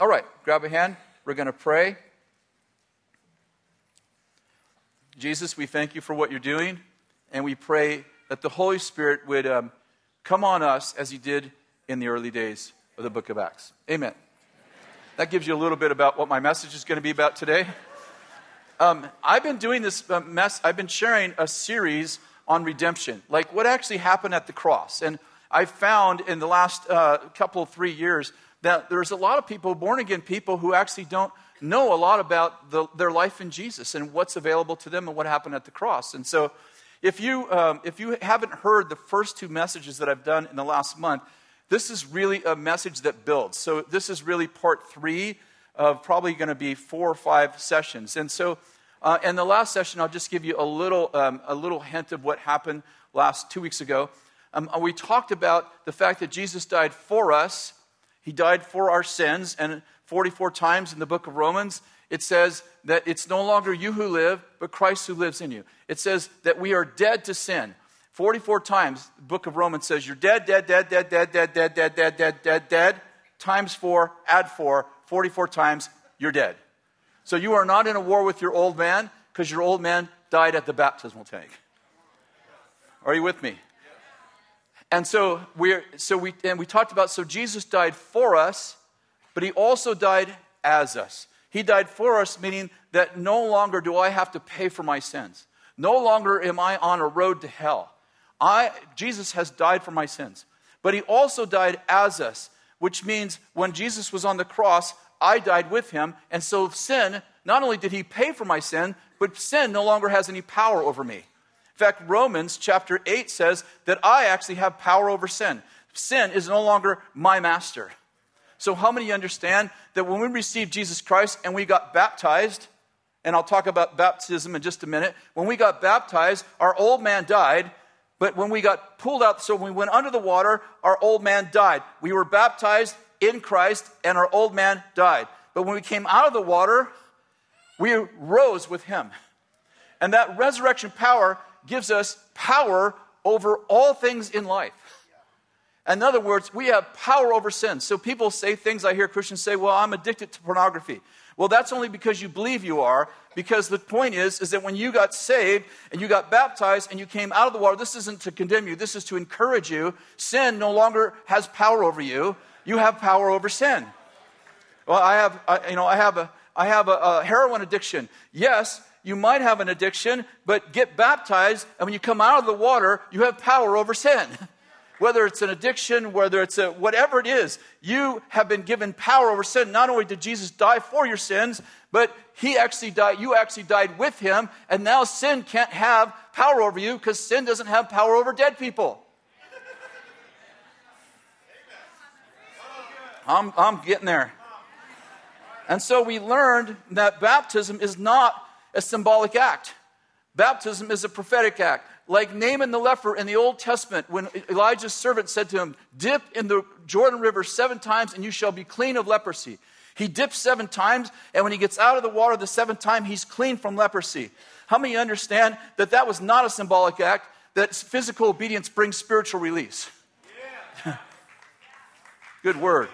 All right, grab a hand. We're going to pray. Jesus, we thank you for what you're doing, and we pray that the Holy Spirit would come on us as he did in the early days of the book of Acts. Amen. That gives you a little bit about what my message is going to be about today. I've been doing this I've been sharing a series on redemption, like what actually happened at the cross. And I've found in the last three years that there's a lot of people, born-again people, who actually don't know a lot about their life in Jesus and what's available to them and what happened at the cross. And so if you haven't heard the first two messages that I've done in the last month, this is really a message that builds. So this is really part three of probably going to be 4 or 5 sessions. And so in the last session, I'll just give you a little hint of what happened last 2 weeks ago. We talked about the fact that Jesus died for us. He died for our sins, and 44 times in the book of Romans, it says that it's no longer you who live, but Christ who lives in you. It says that we are dead to sin. 44 times, the book of Romans says you're dead, add 4, 44 times, you're dead. So you are not in a war with your old man, because your old man died at the baptismal tank. Are you with me? And so we talked about, so Jesus died for us, but he also died as us. He died for us, meaning that no longer do I have to pay for my sins. No longer am I on a road to hell. Jesus has died for my sins. But he also died as us, which means when Jesus was on the cross, I died with him. And so sin, not only did he pay for my sin, but sin no longer has any power over me. In fact, Romans chapter 8 says that I actually have power over sin. Sin is no longer my master. So how many understand that when we received Jesus Christ and we got baptized, and I'll talk about baptism in just a minute, when we got baptized, our old man died, but when we got pulled out, so when we went under the water, our old man died. We were baptized in Christ and our old man died. But when we came out of the water, we rose with him. And that resurrection power gives us power over all things in life. In other words, we have power over sin. So people say things, I hear Christians say, well, I'm addicted to pornography. Well, that's only because you believe you are, because the point is that when you got saved and you got baptized and you came out of the water, this isn't to condemn you, this is to encourage you. Sin no longer has power over you. You have power over sin. Well, I have a heroin addiction. Yes, you might have an addiction, but get baptized, and when you come out of the water, you have power over sin. Whether it's an addiction, whether it's whatever it is, you have been given power over sin. Not only did Jesus die for your sins, but he actually died, you actually died with him, and now sin can't have power over you because sin doesn't have power over dead people. I'm getting there. And so we learned that baptism is not a symbolic act. Baptism is a prophetic act. Like Naaman the leper in the Old Testament, when Elijah's servant said to him, dip in the Jordan River 7 times and you shall be clean of leprosy. He dips 7 times, and when he gets out of the water the 7th time, he's clean from leprosy. How many understand that that was not a symbolic act, that physical obedience brings spiritual release? Yeah. Good word.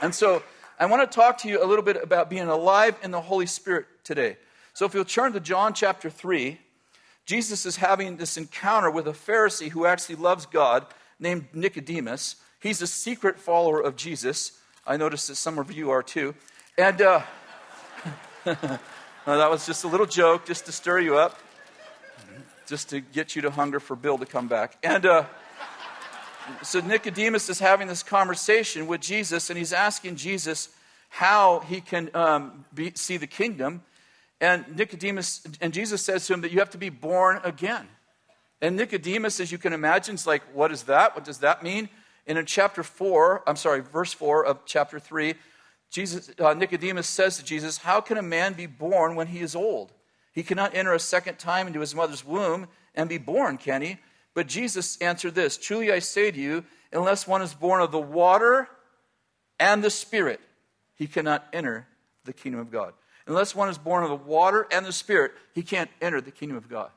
And so I want to talk to you a little bit about being alive in the Holy Spirit today. So if you'll turn to John chapter 3, Jesus is having this encounter with a Pharisee who actually loves God named Nicodemus. He's a secret follower of Jesus. I notice that some of you are too. And that was just a little joke just to stir you up, just to get you to hunger for Bill to come back. And so Nicodemus is having this conversation with Jesus, and he's asking Jesus how he can see the kingdom. And Nicodemus, and Jesus says to him that you have to be born again. And Nicodemus, as you can imagine, is like, what is that? What does that mean? And in verse 4 of chapter 3, Nicodemus says to Jesus, how can a man be born when he is old? He cannot enter a second time into his mother's womb and be born, can he? But Jesus answered this, truly I say to you, unless one is born of the water and the Spirit, he cannot enter the kingdom of God. Unless one is born of the water and the Spirit, he can't enter the kingdom of God.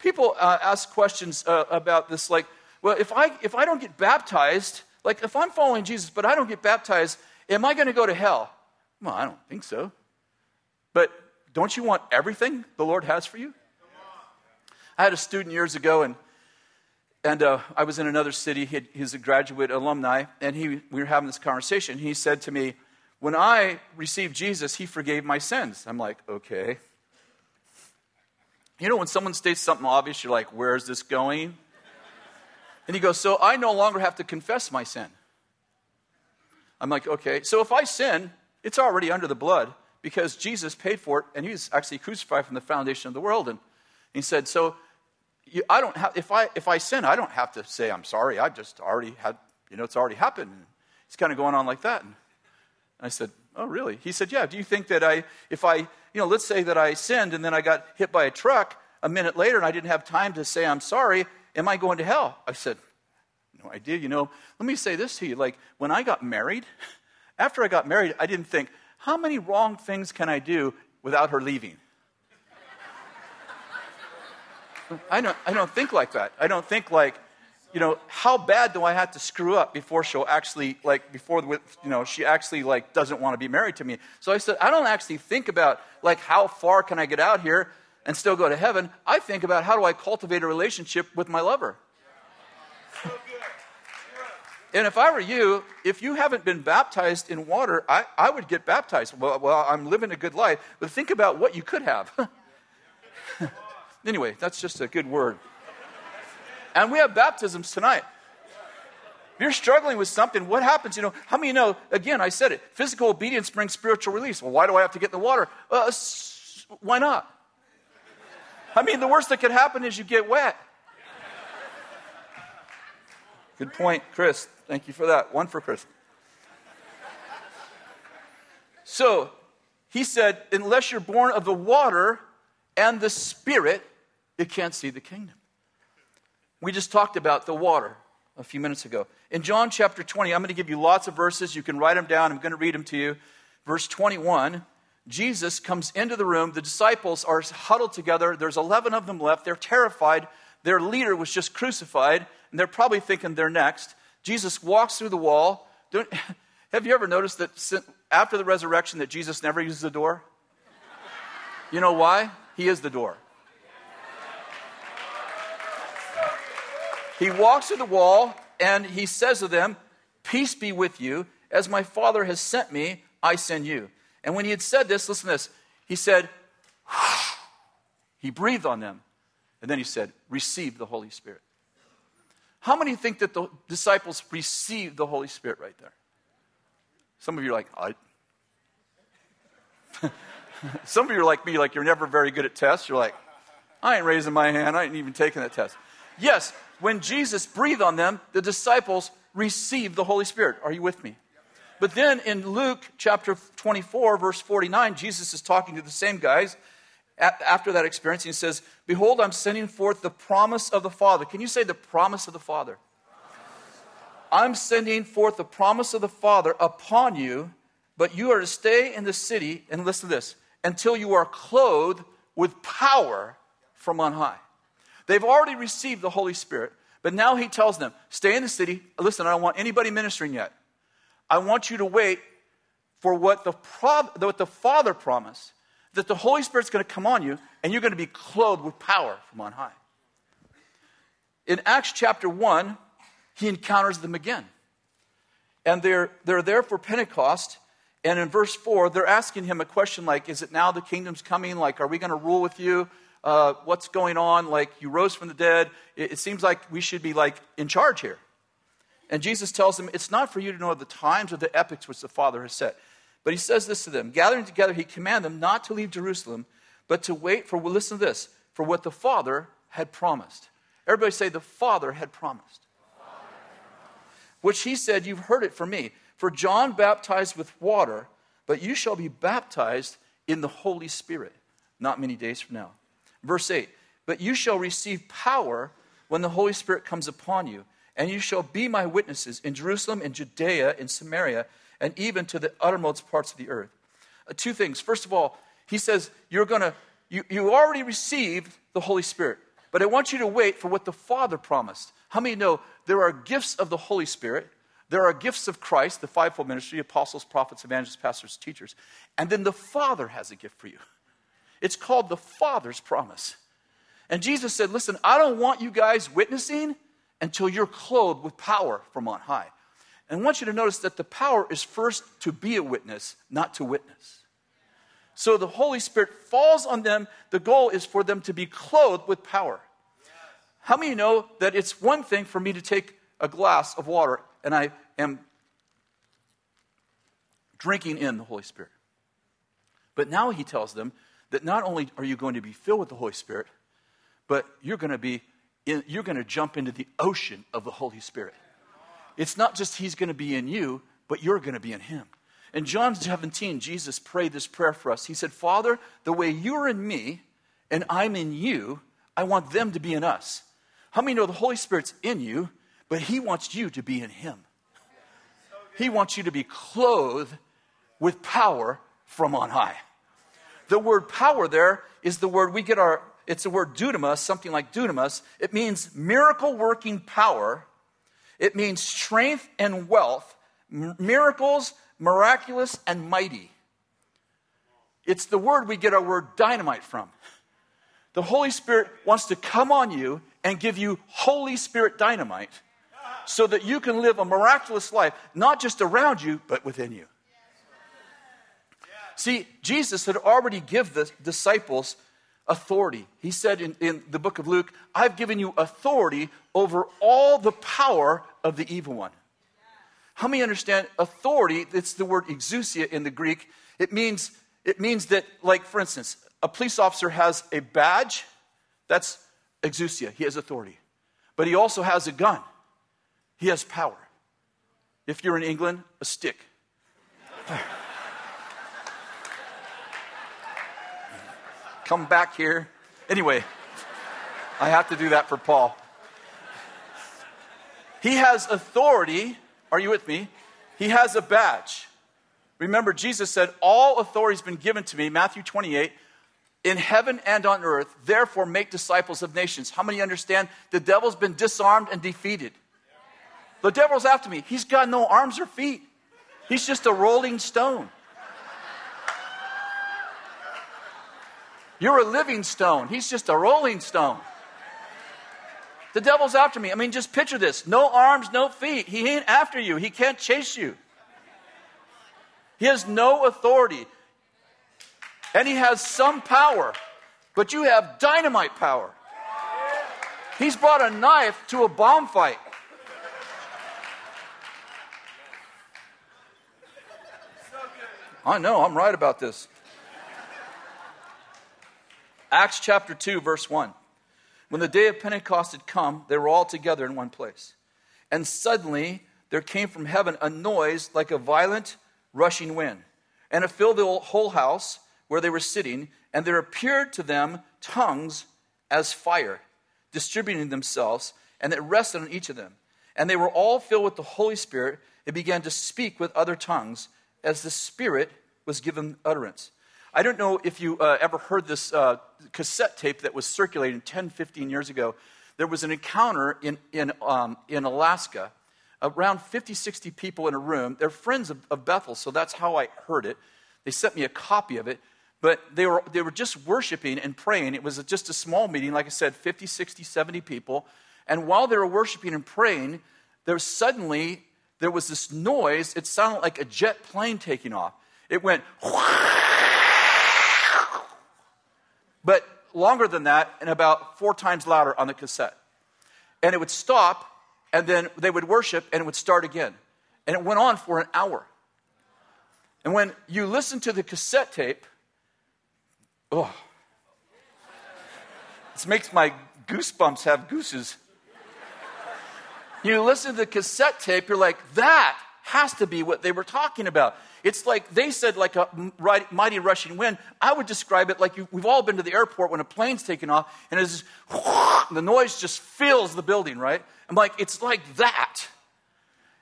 People ask questions about this, like, well, if I don't get baptized, like if I'm following Jesus, but I don't get baptized, Am I going to go to hell? Well, I don't think so. But don't you want everything the Lord has for you? I had a student years ago, and I was in another city. He's a graduate alumni, and we were having this conversation. He said to me, when I received Jesus, he forgave my sins. I'm like, okay. You know, when someone states something obvious, you're like, where is this going? And he goes, so I no longer have to confess my sin. I'm like, okay. So if I sin, it's already under the blood because Jesus paid for it, and he was actually crucified from the foundation of the world. And he said, so I don't have. If I sin, I don't have to say I'm sorry. I just already had. You know, it's already happened. And it's kind of going on like that. And I said, oh, really? He said, yeah. Do you think that let's say that I sinned and then I got hit by a truck a minute later and I didn't have time to say I'm sorry, am I going to hell? I said, no idea. You know, let me say this to you. Like, when I got married, after I got married, I didn't think, how many wrong things can I do without her leaving? I don't think like that. I don't think like, you know, how bad do I have to screw up before she'll actually, like, she actually, like, doesn't want to be married to me. So I said, I don't actually think about, like, how far can I get out here and still go to heaven. I think about how do I cultivate a relationship with my lover. Yeah. So good. Yeah. And if I were you, if you haven't been baptized in water, I would get baptized. Well, I'm living a good life. But think about what you could have. Anyway, that's just a good word. And we have baptisms tonight. If you're struggling with something, what happens? You know, how many know, again, I said it, physical obedience brings spiritual release. Well, why do I have to get in the water? Why not? I mean, the worst that could happen is you get wet. Good point, Chris. Thank you for that. One for Chris. So, he said, unless you're born of the water and the Spirit, you can't see the kingdom. We just talked about the water a few minutes ago. In John chapter 20, I'm going to give you lots of verses. You can write them down. I'm going to read them to you. Verse 21, Jesus comes into the room. The disciples are huddled together. There's 11 of them left. They're terrified. Their leader was just crucified, and they're probably thinking they're next. Jesus walks through the wall. Have you ever noticed that after the resurrection that Jesus never uses the door? You know why? He is the door. He walks through the wall, and he says to them, peace be with you. As my Father has sent me, I send you. And when he had said this, listen to this. He said, he breathed on them. And then he said, receive the Holy Spirit. How many think that the disciples received the Holy Spirit right there? Some of you are like, I. Some of you are like me, like you're never very good at tests. You're like, I ain't raising my hand. I ain't even taking that test. Yes, when Jesus breathed on them, the disciples received the Holy Spirit. Are you with me? But then in Luke chapter 24, verse 49, Jesus is talking to the same guys after that experience. He says, behold, I'm sending forth the promise of the Father. Can you say the promise of the Father? I'm sending forth the promise of the Father upon you, but you are to stay in the city, and listen to this, until you are clothed with power from on high. They've already received the Holy Spirit, but now he tells them, stay in the city. Listen, I don't want anybody ministering yet. I want you to wait for what the Father promised, that the Holy Spirit's going to come on you, and you're going to be clothed with power from on high. In Acts chapter 1, he encounters them again. And they're there for Pentecost, and in verse 4, they're asking him a question like, is it now the kingdom's coming? Like, are we going to rule with you? What's going on? Like, you rose from the dead. It seems like we should be, like, in charge here. And Jesus tells them, it's not for you to know the times or the epochs which the Father has set. But he says this to them. Gathering together, he commanded them not to leave Jerusalem, but to wait for, well, listen to this, for what the Father had promised. Everybody say, the Father had promised. Which he said, you've heard it from me. For John baptized with water, but you shall be baptized in the Holy Spirit not many days from now. Verse 8, but you shall receive power when the Holy Spirit comes upon you, and you shall be my witnesses in Jerusalem, in Judea, in Samaria, and even to the uttermost parts of the earth. Two things. First of all, he says, you already received the Holy Spirit, but I want you to wait for what the Father promised. How many know there are gifts of the Holy Spirit There are gifts of Christ, the fivefold ministry, apostles, prophets, evangelists, pastors, teachers. And then the Father has a gift for you. It's called the Father's promise. And Jesus said, listen, I don't want you guys witnessing until you're clothed with power from on high. And I want you to notice that the power is first to be a witness, not to witness. So the Holy Spirit falls on them. The goal is for them to be clothed with power. How many of you know that it's one thing for me to take a glass of water and I am drinking in the Holy Spirit? But now he tells them that not only are you going to be filled with the Holy Spirit, but you're going to jump into the ocean of the Holy Spirit. It's not just he's going to be in you, but you're going to be in him. In John 17, Jesus prayed this prayer for us. He said, Father, the way you're in me and I'm in you, I want them to be in us. How many know the Holy Spirit's in you, but he wants you to be in him? He wants you to be clothed with power from on high. The word power there is the word we get our, it's the word dunamis, something like dunamis. It means miracle-working power. It means strength and wealth, miracles, miraculous, and mighty. It's the word we get our word dynamite from. The Holy Spirit wants to come on you and give you Holy Spirit dynamite so that you can live a miraculous life, not just around you, but within you. See, Jesus had already given the disciples authority. He said in the book of Luke, I've given you authority over all the power of the evil one. How many understand authority? It's the word exousia in the Greek. It means that, like, for instance, a police officer has a badge. That's exousia. He has authority. But he also has a gun. He has power. If you're in England, a stick. Come back here. Anyway, I have to do that for Paul. He has authority. Are you with me? He has a badge. Remember, Jesus said, all authority has been given to me, Matthew 28, in heaven and on earth. Therefore, make disciples of nations. How many understand the devil's been disarmed and defeated? The devil's after me. He's got no arms or feet. He's just a rolling stone. You're a living stone. He's just a rolling stone. The devil's after me. I mean, just picture this. No arms, no feet. He ain't after you. He can't chase you. He has no authority. And he has some power. But you have dynamite power. He's brought a knife to a bomb fight. I know, I'm right about this. Acts chapter 2, verse 1. When the day of Pentecost had come, they were all together in one place. And suddenly there came from heaven a noise like a violent rushing wind. And it filled the whole house where they were sitting. And there appeared to them tongues as fire, distributing themselves. And it rested on each of them. And they were all filled with the Holy Spirit and began to speak with other tongues as the Spirit was given utterance. I don't know if you ever heard this cassette tape that was circulating 10, 15 years ago. There was an encounter in Alaska, around 50, 60 people in a room. They're friends of Bethel, so that's how I heard it. They sent me a copy of it, but they were just worshiping and praying. It was just a small meeting, like I said, 50, 60, 70 people. And while they were worshiping and praying, there was this noise. It sounded like a jet plane taking off. It went... but longer than that, and about 4 times louder on the cassette. And it would stop, and then they would worship, and it would start again. And it went on for an hour. And when you listen to the cassette tape, oh, this makes my goosebumps have gooses. You listen to the cassette tape, you're like, that has to be what they were talking about. It's like they said, like a mighty rushing wind. I would describe it like we've all been to the airport when a plane's taken off, and it's just, the noise just fills the building, right? I'm like, it's like that.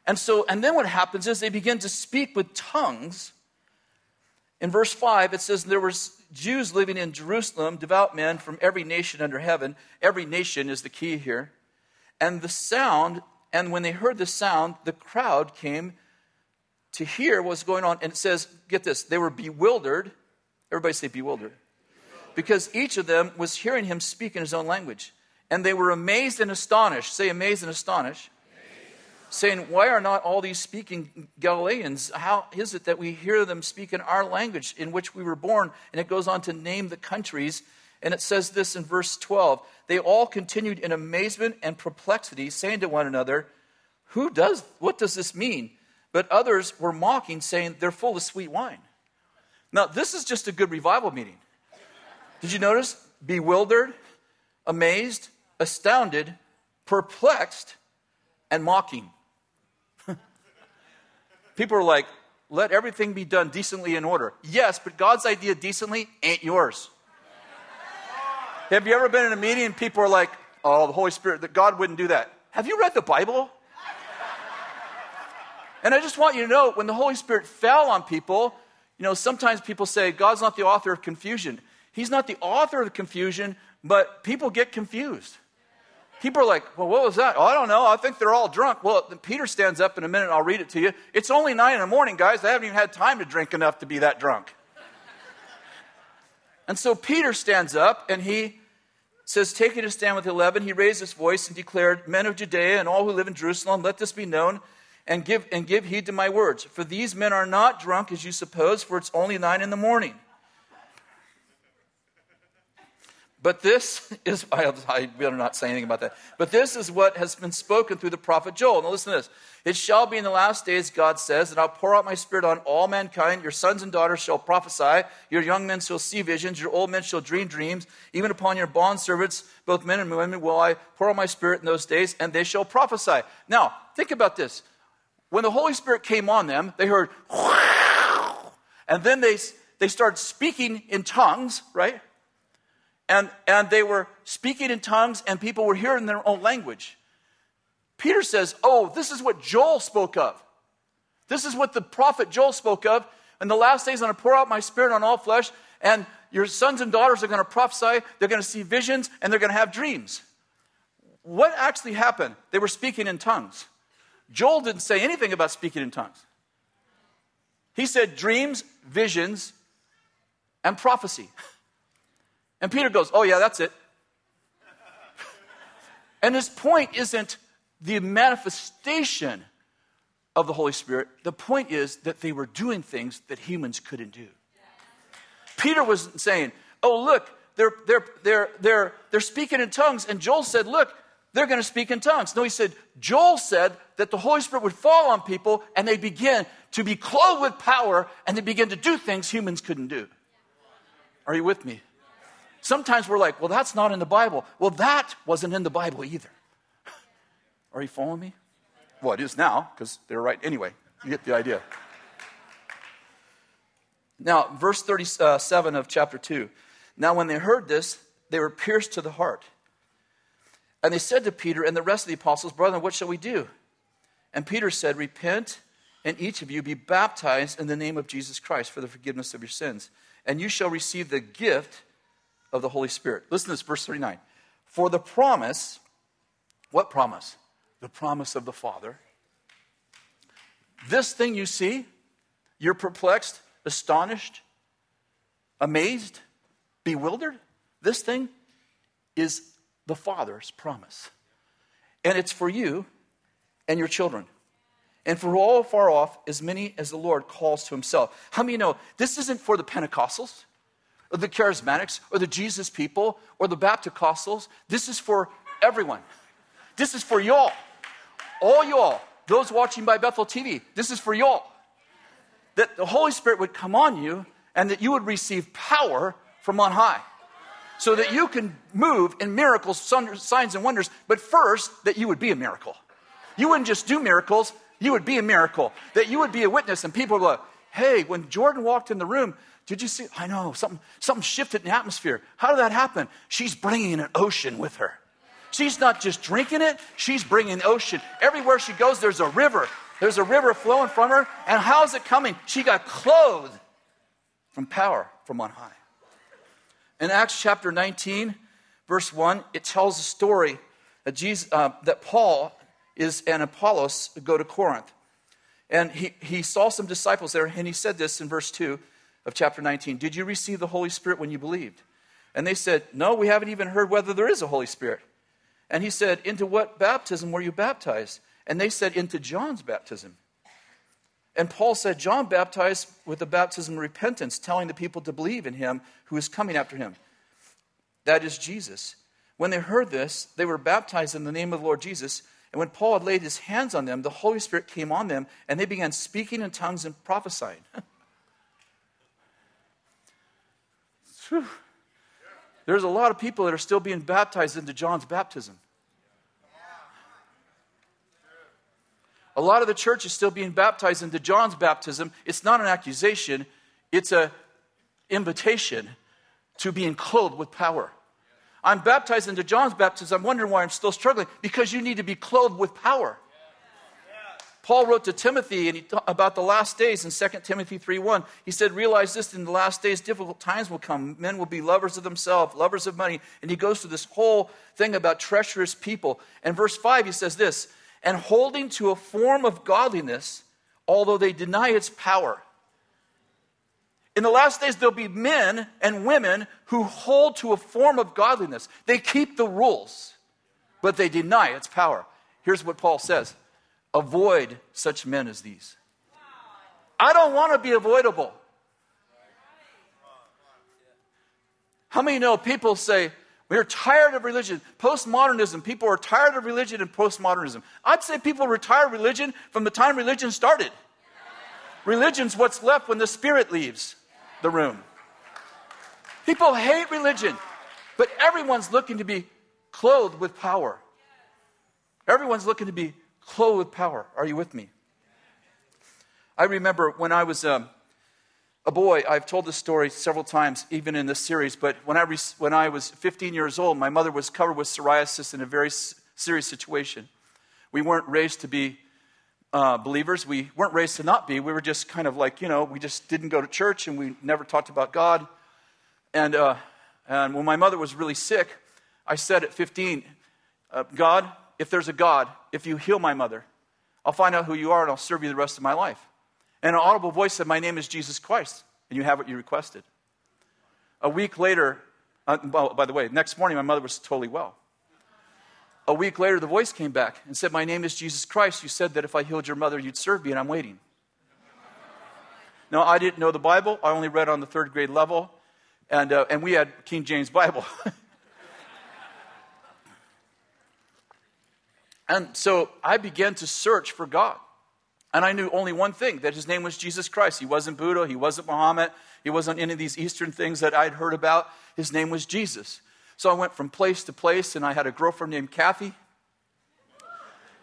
And then what happens is they begin to speak with tongues. In verse 5, it says, there were Jews living in Jerusalem, devout men from every nation under heaven. Every nation is the key here. And the sound And when they heard the sound, the crowd came to hear what's going on. And it says, get this, they were bewildered. Everybody say bewildered. Because each of them was hearing him speak in his own language. And they were amazed and astonished. Say amazed and astonished. Saying, why are not all these speaking Galileans? How is it that we hear them speak in our language in which we were born? And it goes on to name the countries. And it says this in verse 12. They all continued in amazement and perplexity, saying to one another, what does this mean? But others were mocking, saying, they're full of sweet wine. Now, this is just a good revival meeting. Did you notice? Bewildered, amazed, astounded, perplexed, and mocking. People are like, let everything be done decently in order. Yes, but God's idea decently ain't yours. Have you ever been in a meeting and people are like, oh, the Holy Spirit, that God wouldn't do that. Have you read the Bible? And I just want you to know, when the Holy Spirit fell on people, you know, sometimes people say, God's not the author of confusion. He's not the author of confusion, but people get confused. People are like, well, what was that? Oh, I don't know. I think they're all drunk. Well, Peter stands up in a minute and I'll read it to you. It's only 9 in the morning, guys. I haven't even had time to drink enough to be that drunk. And so Peter stands up and he says, taking a stand with 11, he raised his voice and declared, men of Judea and all who live in Jerusalem, let this be known and give heed to my words. For these men are not drunk as you suppose, for it's only 9 in the morning. But this is, I better not say anything about that. But this is what has been spoken through the prophet Joel. Now listen to this. It shall be in the last days, God says, and I'll pour out my spirit on all mankind. Your sons and daughters shall prophesy. Your young men shall see visions. Your old men shall dream dreams. Even upon your bondservants, both men and women, will I pour out my spirit in those days, and they shall prophesy. Now, think about this. When the Holy Spirit came on them, they heard, and then they started speaking in tongues, right? And they were speaking in tongues, and people were hearing their own language. Peter says, oh, this is what Joel spoke of. This is what the prophet Joel spoke of. In the last days, I'm going to pour out my spirit on all flesh, and your sons and daughters are going to prophesy, they're going to see visions, and they're going to have dreams. What actually happened? They were speaking in tongues. Joel didn't say anything about speaking in tongues. He said dreams, visions, and prophecy. And Peter goes, oh yeah, that's it. And his point isn't the manifestation of the Holy Spirit. The point is that they were doing things that humans couldn't do. Peter was saying, oh look, they're speaking in tongues. And Joel said, look, they're going to speak in tongues. No, he said, Joel said that the Holy Spirit would fall on people and they begin to be clothed with power and they begin to do things humans couldn't do. Are you with me? Sometimes we're like, well, that's not in the Bible. Well, that wasn't in the Bible either. Are you following me? Well, it is now, because they're right. Anyway, you get the idea. Now, verse 37 of chapter 2. Now, when they heard this, they were pierced to the heart. And they said to Peter and the rest of the apostles, brethren, what shall we do? And Peter said, repent, and each of you be baptized in the name of Jesus Christ for the forgiveness of your sins. And you shall receive the gift of the Holy Spirit. Listen to this, verse 39. For the promise, what promise? The promise of the Father. This thing you see, you're perplexed, astonished, amazed, bewildered. This thing is the Father's promise. And it's for you and your children. And for all far off, as many as the Lord calls to himself. How many know this isn't for the Pentecostals? Or the charismatics, or the Jesus people, or the Bapticostals. This is for everyone. This is for y'all. All y'all. Those watching by Bethel TV. This is for y'all. That the Holy Spirit would come on you, and that you would receive power from on high. So that you can move in miracles, signs, and wonders. But first, that you would be a miracle. You wouldn't just do miracles. You would be a miracle. That you would be a witness. And people would go, hey, when Jordan walked in the room, did you see? I know, something shifted in the atmosphere. How did that happen? She's bringing an ocean with her. She's not just drinking it. She's bringing an ocean. Everywhere she goes, there's a river. There's a river flowing from her. And how's it coming? She got clothed from power from on high. In Acts chapter 19, verse 1, it tells a story that Paul is and Apollos go to Corinth. And he saw some disciples there, and he said this in verse 2 of chapter 19, "Did you receive the Holy Spirit when you believed?" And they said, "No, we haven't even heard whether there is a Holy Spirit." And he said, "Into what baptism were you baptized?" And they said, "Into John's baptism." And Paul said, "John baptized with the baptism of repentance, telling the people to believe in him who is coming after him. That is Jesus." When they heard this, they were baptized in the name of the Lord Jesus. And when Paul had laid his hands on them, the Holy Spirit came on them, and they began speaking in tongues and prophesying. There's a lot of people that are still being baptized into John's baptism. A lot of the church is still being baptized into John's baptism. It's not an accusation. It's an invitation to being clothed with power. I'm baptized into John's baptism. I'm wondering why I'm still struggling. Because you need to be clothed with power. Yeah. Paul wrote to Timothy about the last days in 2 Timothy 3:1. He said, "Realize this, in the last days difficult times will come. Men will be lovers of themselves, lovers of money." And he goes through this whole thing about treacherous people. And verse 5, he says this, "And holding to a form of godliness, although they deny its power." In the last days, there'll be men and women who hold to a form of godliness. They keep the rules, but they deny its power. Here's what Paul says: avoid such men as these. I don't want to be avoidable. How many know people say, "We're tired of religion." Postmodernism. People are tired of religion and postmodernism. I'd say people retire religion from the time religion started. Religion's what's left when the spirit leaves the room. People hate religion, but everyone's looking to be clothed with power. Everyone's looking to be clothed with power. Are you with me? I remember when I was a boy. I've told this story several times, even in this series, but when I was 15 years old, my mother was covered with psoriasis in a very serious situation. We weren't raised to be believers. We weren't raised to not be. We were just kind of like, we just didn't go to church, and we never talked about God. And when my mother was really sick, I said at 15, "God, if there's a God, if you heal my mother, I'll find out who you are, and I'll serve you the rest of my life." And an audible voice said, "My name is Jesus Christ, and you have what you requested." A week later, by the way, next morning my mother was totally well. A week later, the voice came back and said, "My name is Jesus Christ. You said that if I healed your mother, you'd serve me, and I'm waiting." Now, I didn't know the Bible. I only read on the third grade level, and we had King James Bible. And so I began to search for God, and I knew only one thing, that his name was Jesus Christ. He wasn't Buddha. He wasn't Muhammad. He wasn't any of these Eastern things that I'd heard about. His name was Jesus. So I went from place to place, and I had a girlfriend named Kathy.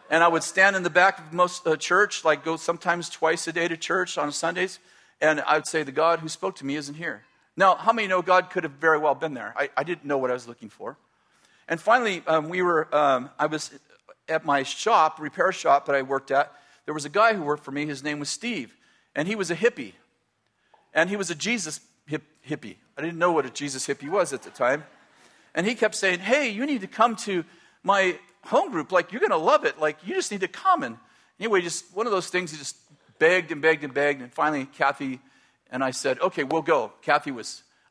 And I would stand in the back of most church, like go sometimes twice a day to church on Sundays, and I would say, "The God who spoke to me isn't here." Now, how many know God could have very well been there? I didn't know what I was looking for. And finally, I was at my shop, repair shop that I worked at. There was a guy who worked for me. His name was Steve, and he was a hippie. And he was a Jesus hippie. I didn't know what a Jesus hippie was at the time. And he kept saying, "Hey, you need to come to my home group. Like, you're going to love it. Like, you just need to come." And anyway, just one of those things, he just begged and begged and begged. And finally, Kathy and I said, "Okay, we'll go."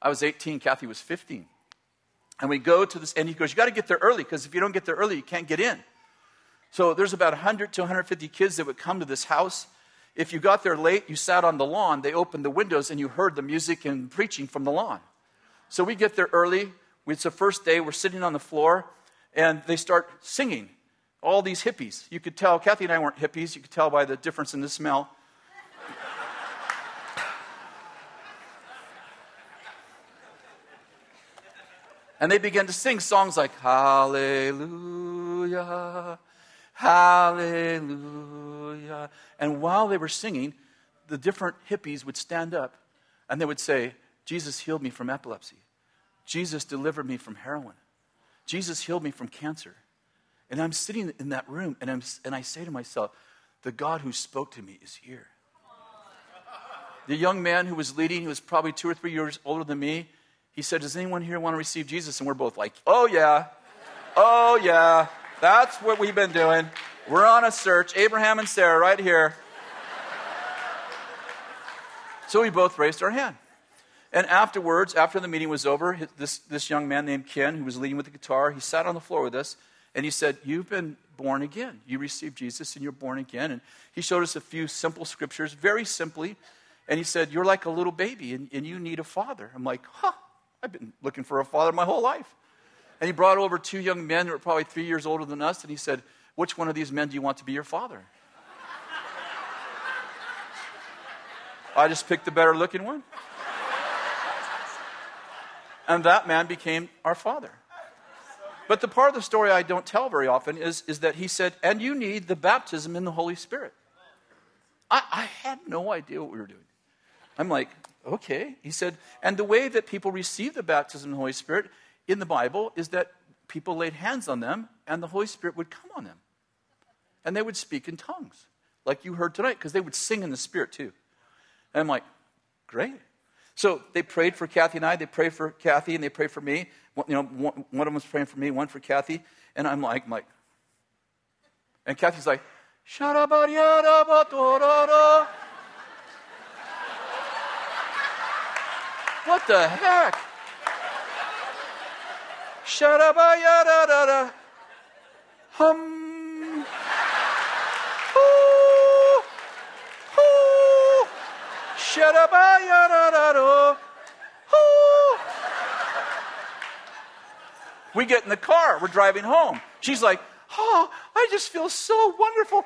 I was 18. Kathy was 15. And we go to this, and he goes, "You got to get there early, because if you don't get there early, you can't get in." So there's about 100 to 150 kids that would come to this house. If you got there late, you sat on the lawn. They opened the windows, and you heard the music and preaching from the lawn. So we get there early. It's the first day. We're sitting on the floor, and they start singing. All these hippies. You could tell, Kathy and I weren't hippies. You could tell by the difference in the smell. And they began to sing songs like, "Hallelujah, hallelujah." And while they were singing, the different hippies would stand up, and they would say, "Jesus healed me from epilepsy. Jesus delivered me from heroin. Jesus healed me from cancer." And I'm sitting in that room, and I say to myself, "The God who spoke to me is here." The young man who was leading, who was probably 2 or 3 years older than me, he said, "Does anyone here want to receive Jesus?" And we're both like, "Oh yeah, oh yeah, that's what we've been doing." We're on a search. Abraham and Sarah right here. So we both raised our hand. And afterwards, after the meeting was over, this young man named Ken, who was leading with the guitar, he sat on the floor with us, and he said, "You've been born again. You received Jesus, and you're born again." And he showed us a few simple scriptures, very simply. And he said, "You're like a little baby, and you need a father." I'm like, huh, I've been looking for a father my whole life. And he brought over two young men who were probably 3 years older than us, and he said, "Which one of these men do you want to be your father?" I just picked the better looking one. And that man became our father. But the part of the story I don't tell very often is that he said, "And you need the baptism in the Holy Spirit." I had no idea what we were doing. I'm like, okay. He said, "And the way that people receive the baptism in the Holy Spirit in the Bible is that people laid hands on them and the Holy Spirit would come on them. And they would speak in tongues, like you heard tonight, because they would sing in the Spirit too." And I'm like, great. So they prayed for Kathy and I. They prayed for Kathy and they prayed for me. One of them was praying for me, one for Kathy. And I'm like, and Kathy's like, what the heck? We get in the car. We're driving home. She's like, "Oh, I just feel so wonderful.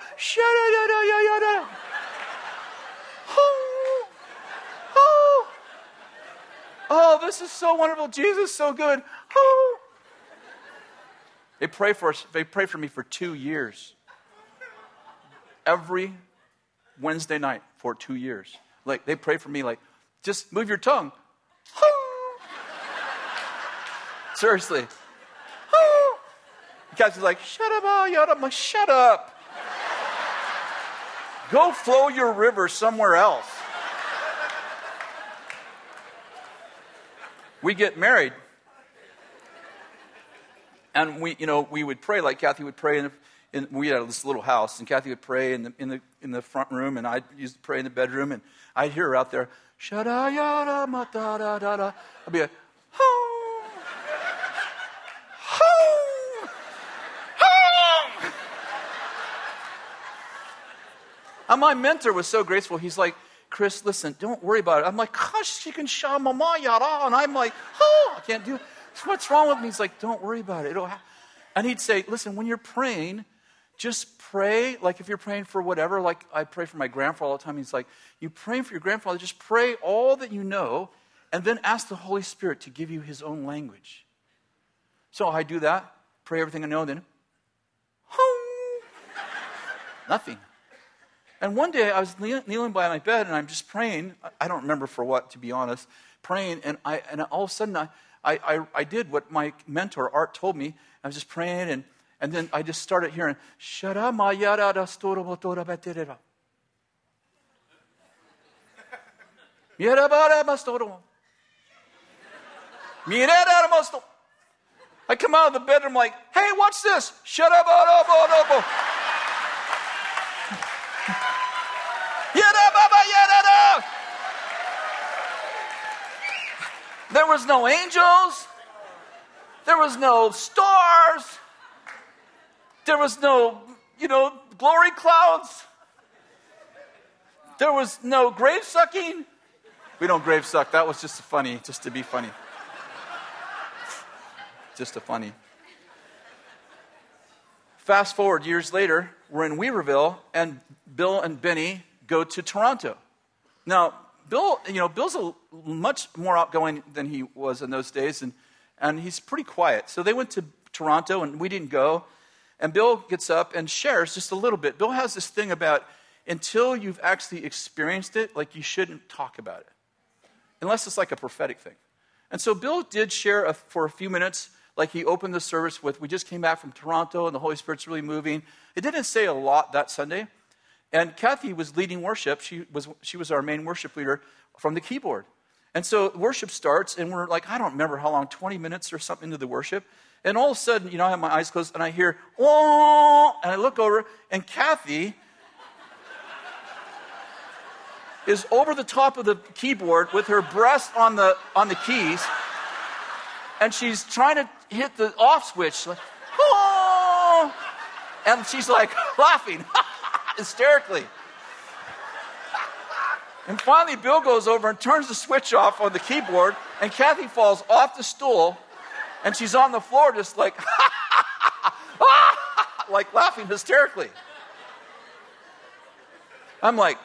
Oh, this is so wonderful. Jesus, so good." Oh. They pray for us. They prayed for me for 2 years. Every Wednesday night for 2 years. Like, they prayed for me like, "Just move your tongue." Seriously. Kathy's like, shut up. Go flow your river somewhere else. We get married. And we would pray, like Kathy would pray. And we had this little house, and Kathy would pray in the front room, and I'd used to pray in the bedroom, and I'd hear her out there, shada yada ma da da da da. I'd be like, And my mentor was so graceful. He's like, "Chris, listen, don't worry about it." I'm like, "Gosh, she can sha mama yada," and I'm like, "Oh, I can't do it. What's wrong with me?" He's like, "Don't worry about it. It'll happen." And he'd say, "Listen, when you're praying, just pray. Like, if you're praying for whatever, like I pray for my grandfather all the time." He's like, "You praying for your grandfather? Just pray all that you know, and then ask the Holy Spirit to give you His own language." So I do that. Pray everything I know. Then, nothing. And one day I was kneeling by my bed and I'm just praying. I don't remember for what, to be honest. Praying, and all of a sudden I did what my mentor Art told me. I was just praying, and then I just started hearing shara mayara dastora botora baterera. Mirabara mastoro. Mirara masto. I come out of the bedroom like, "Hey, watch this. Shara bara bodobo." There was no angels. There was no stars. There was no, glory clouds. There was no grave sucking. We don't grave suck. That was just to be funny. Fast forward years later, we're in Weaverville, and Bill and Benny go to Toronto. Now, Bill, Bill's much more outgoing than he was in those days, and he's pretty quiet. So they went to Toronto, and we didn't go. And Bill gets up and shares just a little bit. Bill has this thing about, until you've actually experienced it, like, you shouldn't talk about it, unless it's like a prophetic thing. And so Bill did share for a few minutes, like he opened the service with, "We just came back from Toronto, and the Holy Spirit's really moving." It didn't say a lot that Sunday. And Kathy was leading worship. She was our main worship leader from the keyboard. And so worship starts, and we're like, I don't remember how long, 20 minutes or something into the worship. And all of a sudden, I have my eyes closed, and I hear, oh, and I look over, and Kathy is over the top of the keyboard with her breast on the keys, and she's trying to hit the off switch, like, oh, and she's like laughing hysterically. And finally, Bill goes over and turns the switch off on the keyboard, and Kathy falls off the stool, and she's on the floor just like, like laughing hysterically. I'm like,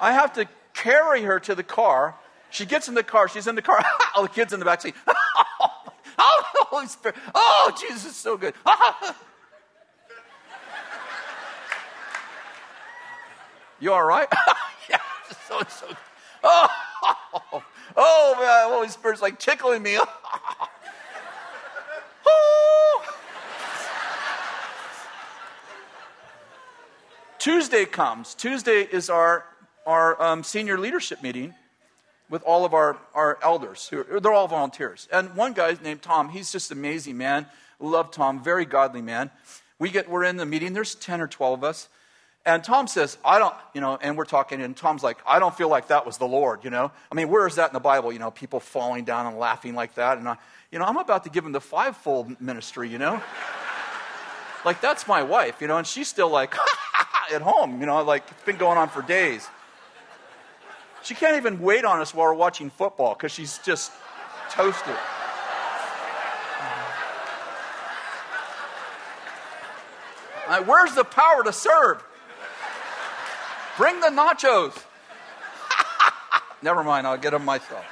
I have to carry her to the car. She gets in the car. She's in the car. All the kids in the backseat. Oh, Holy Spirit. Oh, Jesus is so good. You all right? Yeah, so good. Oh, man, Holy Spirit's like tickling me. Oh. Tuesday comes. Tuesday is our senior leadership meeting with all of our elders. They're all volunteers. And one guy named Tom, he's just an amazing man. Love Tom, very godly man. We're in the meeting. There's 10 or 12 of us. And Tom says, and we're talking, and Tom's like, I don't feel like that was the Lord, I mean, where is that in the Bible, people falling down and laughing like that? And, I'm about to give him the fivefold ministry, Like, that's my wife, and she's still like, at home, like, it's been going on for days. She can't even wait on us while we're watching football because she's just toasted. Like, where's the power to serve? Bring the nachos. Never mind, I'll get them myself.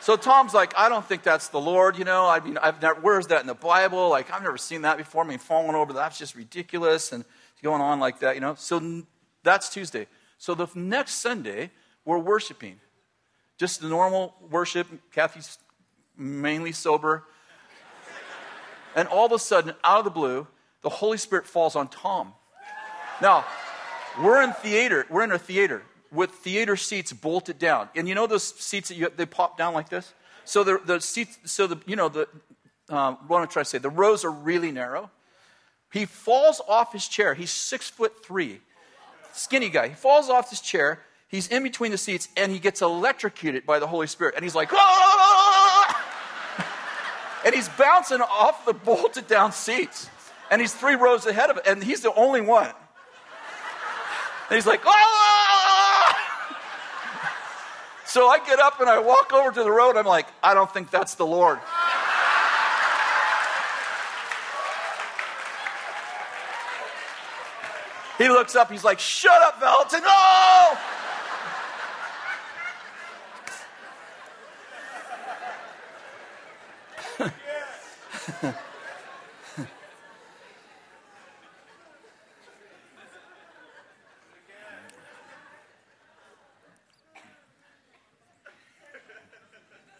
So Tom's like, I don't think that's the Lord, where's that in the Bible? Like, I've never seen that before. I mean, falling over, that's just ridiculous, and going on like that, So that's Tuesday. So the next Sunday, we're worshiping. Just the normal worship. Kathy's mainly sober. And all of a sudden, out of the blue, the Holy Spirit falls on Tom. Now, we're in a theater with theater seats bolted down. And those seats they pop down like this? So the seats, what I'm trying to say, the rows are really narrow. He falls off his chair. He's 6'3", skinny guy. He falls off his chair. He's in between the seats, and he gets electrocuted by the Holy Spirit. And he's like, ah! And he's bouncing off the bolted down seats. And he's three rows ahead of it, and he's the only one. And he's like, ah! So I get up and I walk over to the road. I'm like, I don't think that's the Lord. He looks up. He's like, shut up, Velton. No!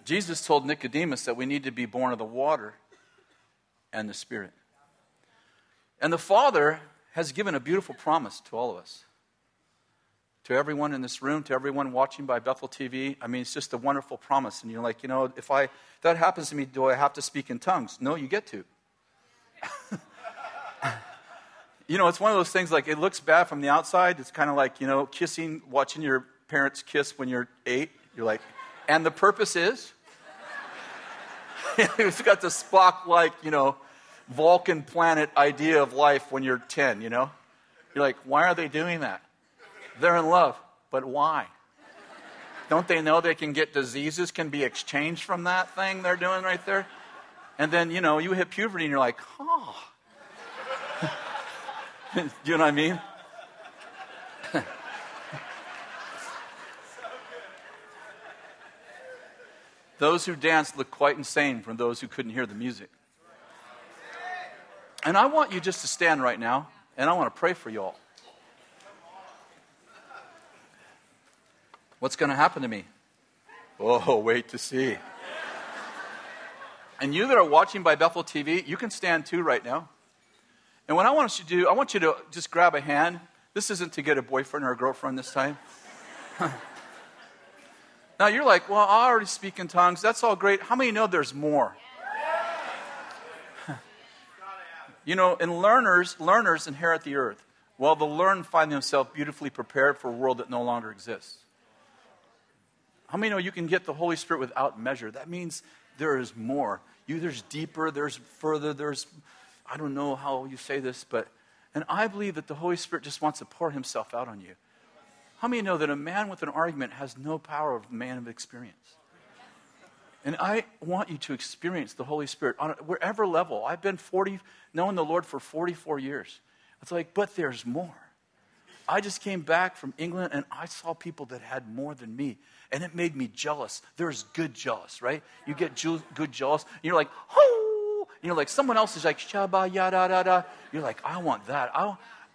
Jesus told Nicodemus that we need to be born of the water and the Spirit. And the Father has given a beautiful promise to all of us, to everyone in this room, to everyone watching by Bethel TV. I mean, it's just a wonderful promise. And you're like, if that happens to me, do I have to speak in tongues? No, you get to. It's one of those things, like, it looks bad from the outside. It's kind of like, kissing, watching your parents kiss when you're 8. You're like, and the purpose is? It's got the Spock, like, Vulcan planet idea of life when you're 10, You're like, why are they doing that? They're in love, but why? Don't they know they can get diseases, can be exchanged from that thing they're doing right there? And then, you hit puberty and you're like, oh. You know what I mean? Those who danced looked quite insane from those who couldn't hear the music. And I want you just to stand right now, and I want to pray for you all. What's going to happen to me? Oh, wait to see. And you that are watching by Bethel TV, you can stand too right now. And what I want you to do, I want you to just grab a hand. This isn't to get a boyfriend or a girlfriend this time. Now you're like, well, I already speak in tongues. That's all great. How many know there's more? You know, and learners inherit the earth. While the learned find themselves beautifully prepared for a world that no longer exists. How many know you can get the Holy Spirit without measure? That means there is more. There's deeper, there's further, there's, I don't know how you say this, but, and I believe that the Holy Spirit just wants to pour himself out on you. How many know that a man with an argument has no power of a man of experience? And I want you to experience the Holy Spirit on wherever level. I've been knowing the Lord for 44 years. It's like, but there's more. I just came back from England and I saw people that had more than me. And it made me jealous. There's good jealous, right? You get good jealous. And you're like, oh. And you're like, someone else is like, shaba, yada, da, da. You're like, I want that.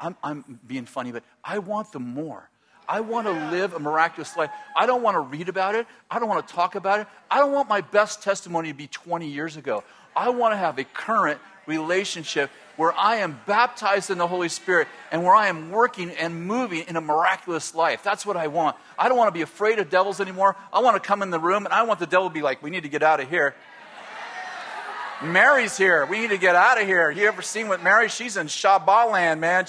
I'm being funny, but I want the more. I want to live a miraculous life. I don't want to read about it. I don't want to talk about it. I don't want my best testimony to be 20 years ago. I want to have a current relationship where I am baptized in the Holy Spirit and where I am working and moving in a miraculous life. That's what I want. I don't want to be afraid of devils anymore. I want to come in the room and I want the devil to be like, we need to get out of here. Mary's here. We need to get out of here. You ever seen what Mary? She's in Shabbat land, man.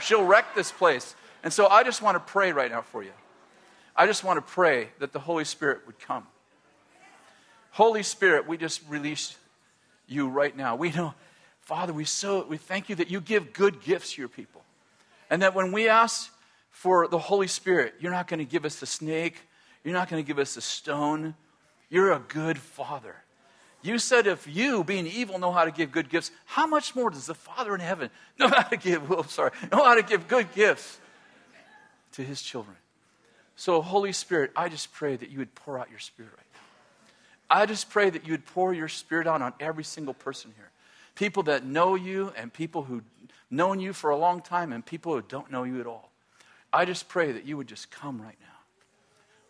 She'll wreck this place. And so I just want to pray right now for you. I just want to pray that the Holy Spirit would come. Holy Spirit, we just release you right now. We know, Father, we thank you that you give good gifts to your people. And that when we ask for the Holy Spirit, you're not going to give us a snake. You're not going to give us a stone. You're a good Father. You said if you, being evil, know how to give good gifts, how much more does the Father in heaven know how to give good gifts to his children. So Holy Spirit, I just pray that you would pour out your spirit right now. I just pray that you would pour your spirit out on every single person here. People that know you and people who've known you for a long time and people who don't know you at all. I just pray that you would just come right now.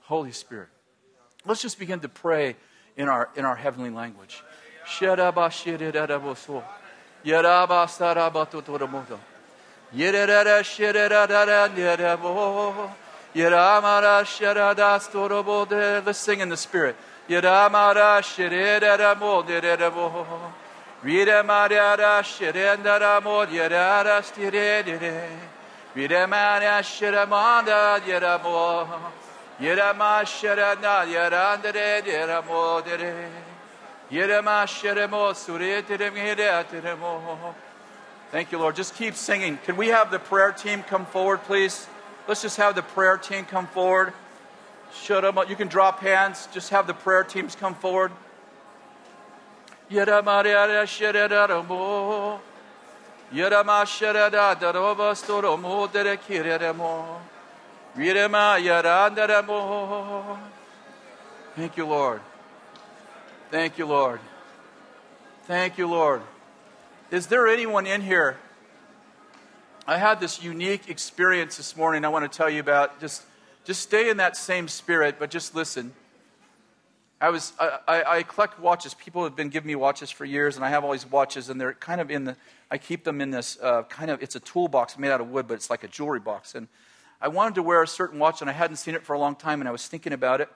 Holy Spirit. Let's just begin to pray in our heavenly language. Yerera shera da nerebo yeramara shera das torobo de. Let's sing in the spirit. Yeramara shera da mo derebo yeramara da shera da mo yerara stire de yeramara shera manda yerabo yeramara shera na yerandere yeramo dere yeramara shera mo surete de yeramo. Thank you, Lord. Just keep singing. Can we have the prayer team come forward, please? Let's just have the prayer team come forward. Shut them up. You can drop hands. Just have the prayer teams come forward. Thank you, Lord. Thank you, Lord. Thank you, Lord. Is there anyone in here? I had this unique experience this morning I want to tell you about. Just stay in that same spirit, but just listen. I collect watches. People have been giving me watches for years, and I have all these watches, and they're kind of I keep them in this it's a toolbox made out of wood, but it's like a jewelry box. And I wanted to wear a certain watch, and I hadn't seen it for a long time, and I was thinking about it.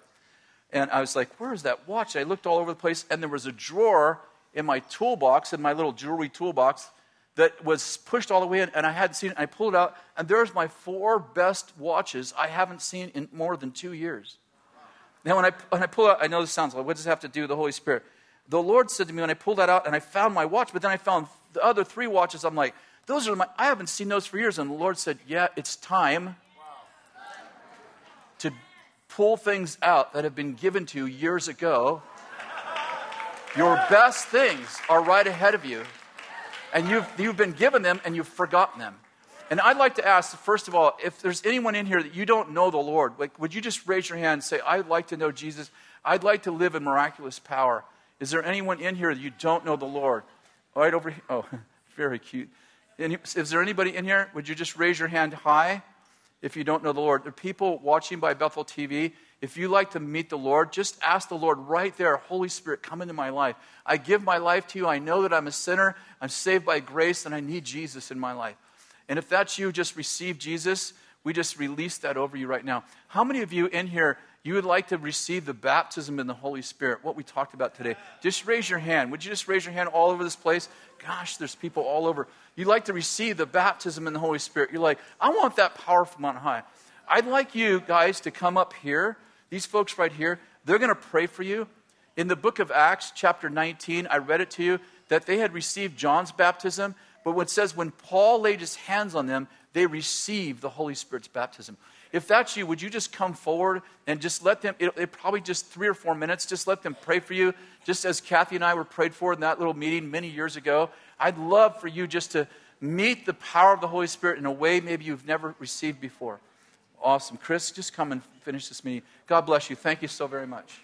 And I was like, where is that watch? I looked all over the place, and there was a drawer in my toolbox, in my little jewelry toolbox, that was pushed all the way in, and I hadn't seen it. I pulled it out, and there's my 4 best watches I haven't seen in more than 2 years. Now, when I pull out, I know this sounds like, what does it have to do with the Holy Spirit? The Lord said to me when I pulled that out, and I found my watch, but then I found the other 3 watches. I'm like, I haven't seen those for years. And the Lord said, yeah, it's time to pull things out that have been given to you years ago. Your best things are right ahead of you, and you've been given them, and you've forgotten them. And I'd like to ask, first of all, if there's anyone in here that you don't know the Lord, like, would you just raise your hand and say, I'd like to know Jesus. I'd like to live in miraculous power. Is there anyone in here that you don't know the Lord? All right, over here. Oh, very cute. And is there anybody in here? Would you just raise your hand high if you don't know the Lord? There are people watching by Bethel TV. If you like to meet the Lord, just ask the Lord right there, Holy Spirit, come into my life. I give my life to you. I know that I'm a sinner. I'm saved by grace, and I need Jesus in my life. And if that's you, just receive Jesus. We just release that over you right now. How many of you in here, you would like to receive the baptism in the Holy Spirit, what we talked about today? Just raise your hand. Would you just raise your hand all over this place? Gosh, there's people all over. You'd like to receive the baptism in the Holy Spirit. You're like, I want that power from on high. I'd like you guys to come up here. These folks right here, they're going to pray for you. In the book of Acts, chapter 19, I read it to you, that they had received John's baptism. But when it says, when Paul laid his hands on them, they received the Holy Spirit's baptism. If that's you, would you just come forward and just let them, it probably just 3 or 4 minutes, just let them pray for you, just as Kathy and I were prayed for in that little meeting many years ago. I'd love for you just to meet the power of the Holy Spirit in a way maybe you've never received before. Awesome. Chris, just come and finish this meeting. God bless you. Thank you so very much.